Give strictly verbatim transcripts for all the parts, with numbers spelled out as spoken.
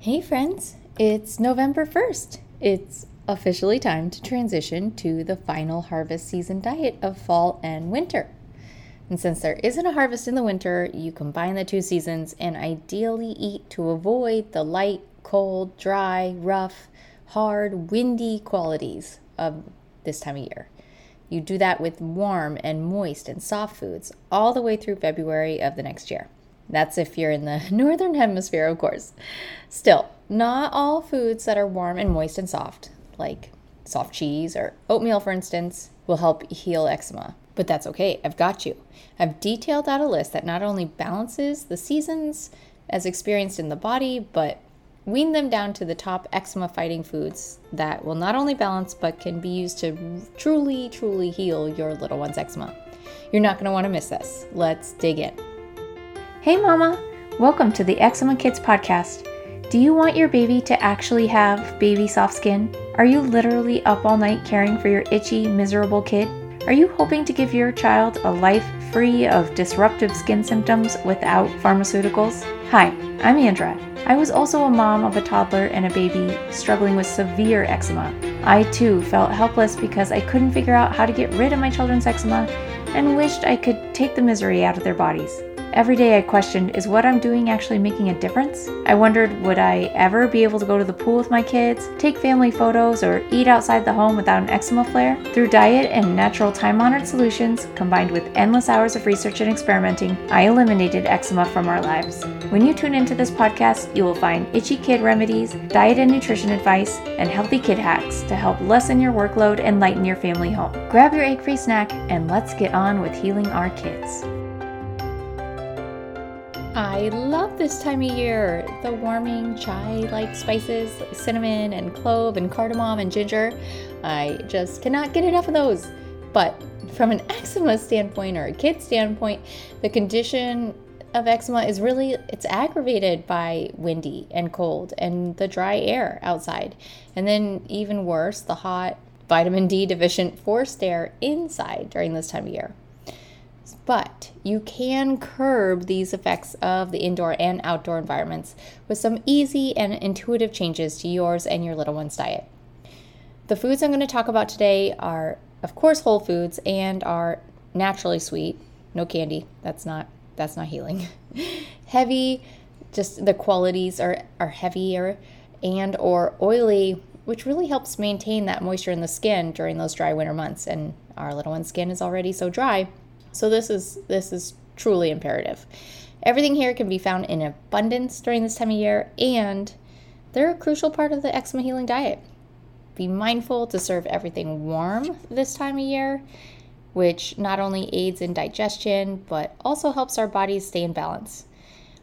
Hey friends, it's November first. It's officially time to transition to the final harvest season diet of fall and winter. And since there isn't a harvest in the winter, you combine the two seasons and ideally eat to avoid the light, cold, dry, rough, hard, windy qualities of this time of year. You do that with warm and moist and soft foods all the way through February of the next year. That's if you're in the northern hemisphere, of course. Still, not all foods that are warm and moist and soft, like soft cheese or oatmeal, for instance, will help heal eczema. But that's okay, I've got you. I've detailed out a list that not only balances the seasons as experienced in the body, but wean them down to the top eczema-fighting foods that will not only balance, but can be used to truly, truly heal your little one's eczema. You're not gonna wanna miss this. Let's dig in. Hey mama, welcome to the Eczema Kids Podcast. Do you want your baby to actually have baby soft skin? Are you literally up all night caring for your itchy, miserable kid? Are you hoping to give your child a life free of disruptive skin symptoms without pharmaceuticals? Hi, I'm Andra. I was also a mom of a toddler and a baby struggling with severe eczema. I too felt helpless because I couldn't figure out how to get rid of my children's eczema and wished I could take the misery out of their bodies. Every day I questioned, is what I'm doing actually making a difference? I wondered, would I ever be able to go to the pool with my kids, take family photos, or eat outside the home without an eczema flare? Through diet and natural time-honored solutions, combined with endless hours of research and experimenting, I eliminated eczema from our lives. When you tune into this podcast, you will find itchy kid remedies, diet and nutrition advice, and healthy kid hacks to help lessen your workload and lighten your family home. Grab your egg-free snack, and let's get on with healing our kids. I love this time of year, the warming chai-like spices, like cinnamon and clove and cardamom and ginger. I just cannot get enough of those. But from an eczema standpoint or a kid standpoint, the condition of eczema is really, it's aggravated by windy and cold and the dry air outside. And then even worse, the hot vitamin D deficient forced air inside during this time of year. But you can curb these effects of the indoor and outdoor environments with some easy and intuitive changes to yours and your little one's diet. The foods I'm going to talk about today are, of course, whole foods and are naturally sweet. No candy. That's not that's not healing. Heavy, just the qualities are, are heavier and or oily, which really helps maintain that moisture in the skin during those dry winter months. And our little one's skin is already so dry. So this is this is truly imperative. Everything here can be found in abundance during this time of year, and they're a crucial part of the eczema healing diet. Be mindful to serve everything warm this time of year, which not only aids in digestion, but also helps our bodies stay in balance.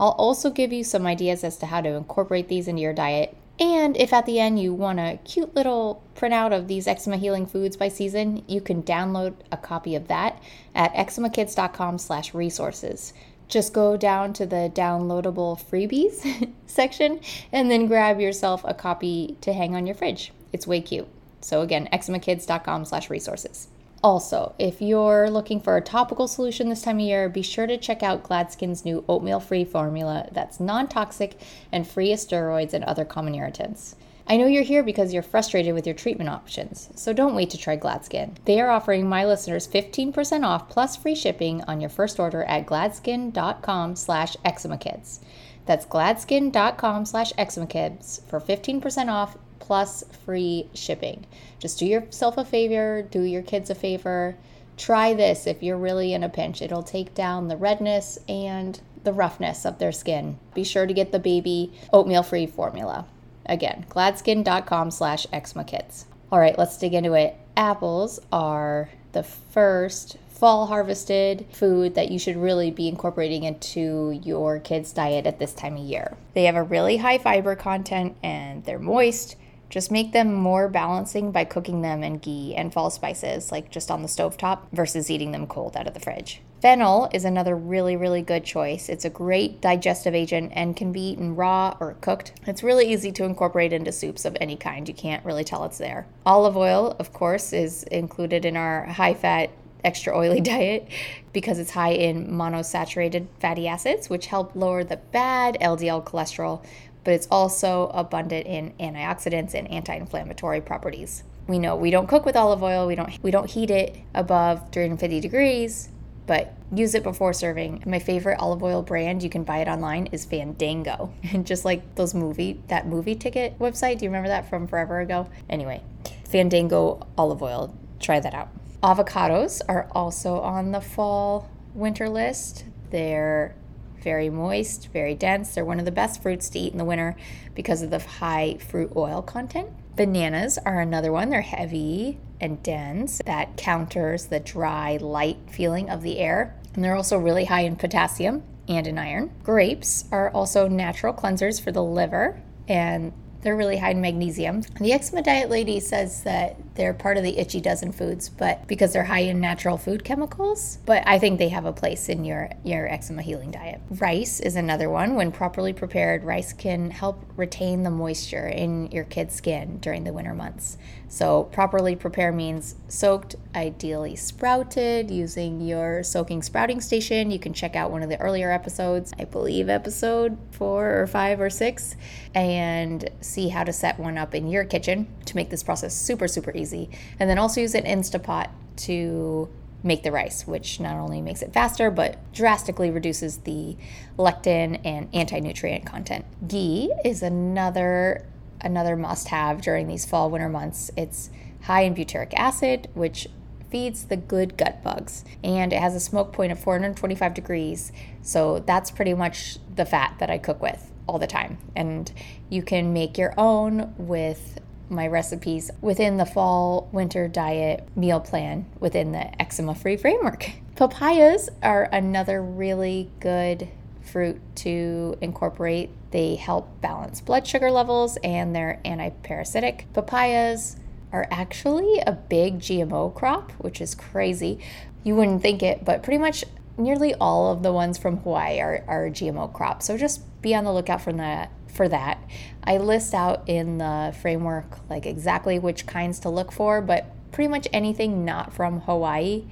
I'll also give you some ideas as to how to incorporate these into your diet. And if at the end you want a cute little printout of these eczema healing foods by season, you can download a copy of that at eczema kids dot com slash resources. Just go down to the downloadable freebies section and then grab yourself a copy to hang on your fridge. It's way cute. So again, eczema kids dot com slash resources. Also, if you're looking for a topical solution this time of year, be sure to check out Gladskin's new oatmeal-free formula that's non-toxic and free of steroids and other common irritants. I know you're here because you're frustrated with your treatment options, so don't wait to try Gladskin. They are offering my listeners fifteen percent off plus free shipping on your first order at gladskin dot com slash eczema kids. That's gladskin dot com slash eczema kids for fifteen percent off plus free shipping. Just do yourself a favor, do your kids a favor. Try this if you're really in a pinch. It'll take down the redness and the roughness of their skin. Be sure to get the baby oatmeal-free formula. Again, gladskin dot com slash eczema kids. All right, let's dig into it. Apples are the first fall harvested food that you should really be incorporating into your kids' diet at this time of year. They have a really high fiber content and they're moist. Just make them more balancing by cooking them in ghee and fall spices, like just on the stovetop, versus eating them cold out of the fridge. Fennel is another really, really good choice. It's a great digestive agent and can be eaten raw or cooked. It's really easy to incorporate into soups of any kind. You can't really tell it's there. Olive oil, of course, is included in our high-fat, extra oily diet because it's high in monounsaturated fatty acids, which help lower the bad L D L cholesterol, but it's also abundant in antioxidants and anti-inflammatory properties. We know we don't cook with olive oil, we don't we don't heat it above three hundred fifty degrees, but use it before serving. My favorite olive oil brand, you can buy it online, is Fandango. And just like those movie, that movie ticket website, do you remember that from forever ago? Anyway, Fandango olive oil, try that out. Avocados are also on the fall winter list. They're very moist, very dense. They're one of the best fruits to eat in the winter because of the high fruit oil content. Bananas are another one. They're heavy and dense. That counters the dry, light feeling of the air. And they're also really high in potassium and in iron. Grapes are also natural cleansers for the liver, and they're really high in magnesium. The Eczema Diet Lady says that they're part of the itchy dozen foods, but because they're high in natural food chemicals, but I think they have a place in your, your eczema healing diet. Rice is another one. When properly prepared, rice can help retain the moisture in your kid's skin during the winter months. So properly prepared means soaked, ideally sprouted, using your soaking sprouting station. You can check out one of the earlier episodes, I believe episode four or five or six, and see how to set one up in your kitchen to make this process super, super easy. And then also use an Instapot to make the rice, which not only makes it faster, but drastically reduces the lectin and anti-nutrient content. Ghee is another another must-have during these fall winter months. It's high in butyric acid, which feeds the good gut bugs, and it has a smoke point of four hundred twenty-five degrees, so that's pretty much the fat that I cook with all the time. And you can make your own with my recipes within the fall winter diet meal plan within the Eczema Free Framework. Papayas are another really good fruit to incorporate. They help balance blood sugar levels, and they're anti-parasitic. Papayas are actually a big G M O crop, which is crazy. You wouldn't think it, but pretty much nearly all of the ones from Hawaii are, are a G M O crop. So just be on the lookout for that. For that, I list out in the framework like exactly which kinds to look for, but pretty much anything not from Hawaii,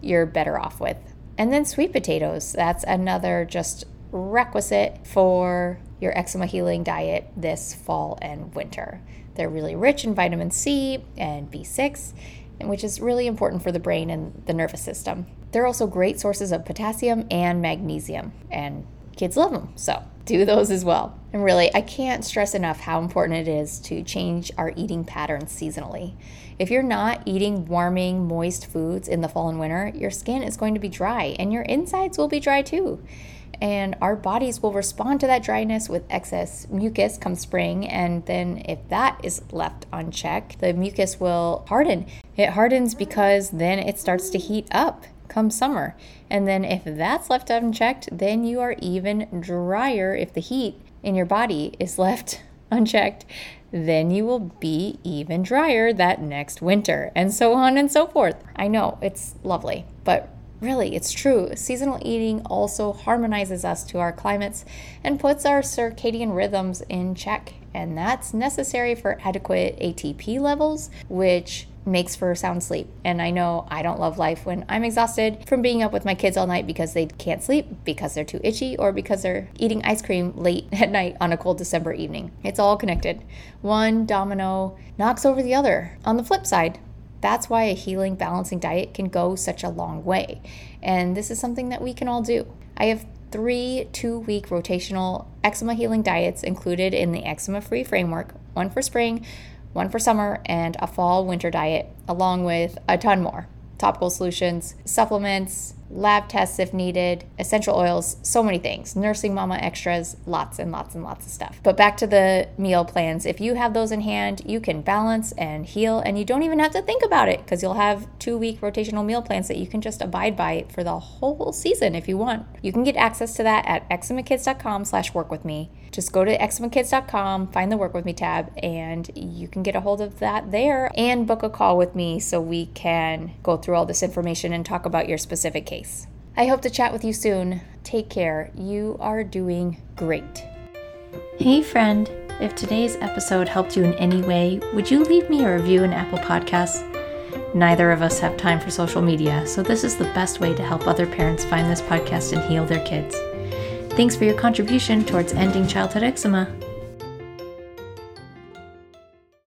you're better off with. And then sweet potatoes, that's another just requisite for your eczema healing diet this fall and winter. They're really rich in vitamin C and B six, which is really important for the brain and the nervous system. They're also great sources of potassium and magnesium, and kids love them, so do those as well. And really, I can't stress enough how important it is to change our eating patterns seasonally. If you're not eating warming, moist foods in the fall and winter, your skin is going to be dry, and your insides will be dry too. And our bodies will respond to that dryness with excess mucus come spring, and then if that is left unchecked, the mucus will harden. It hardens because then it starts to heat up come summer, and then if that's left unchecked, then you are even drier. If the heat in your body is left unchecked, then you will be even drier that next winter, and so on and so forth. I know, it's lovely, but really, it's true. Seasonal eating also harmonizes us to our climates and puts our circadian rhythms in check, and that's necessary for adequate A T P levels, which makes for sound sleep. And I know I don't love life when I'm exhausted from being up with my kids all night because they can't sleep, because they're too itchy, or because they're eating ice cream late at night on a cold December evening. It's all connected. One domino knocks over the other. On the flip side, that's why a healing, balancing diet can go such a long way. And this is something that we can all do. I have three two-week rotational eczema healing diets included in the Eczema Free Framework, one for spring, one for summer, and a fall-winter diet, along with a ton more. Topical solutions, supplements, lab tests if needed, essential oils, so many things, nursing mama extras, lots and lots and lots of stuff. But back to the meal plans, if you have those in hand, you can balance and heal, and you don't even have to think about it because you'll have two-week rotational meal plans that you can just abide by for the whole season if you want. You can get access to that at eczema kids dot com slash work with me. Just go to eczema kids dot com, find the Work With Me tab, and you can get a hold of that there and book a call with me so we can go through all this information and talk about your specific case. I hope to chat with you soon. Take care. You are doing great. Hey friend, if today's episode helped you in any way, would you leave me a review in Apple Podcasts? Neither of us have time for social media, so this is the best way to help other parents find this podcast and heal their kids. Thanks for your contribution towards ending childhood eczema.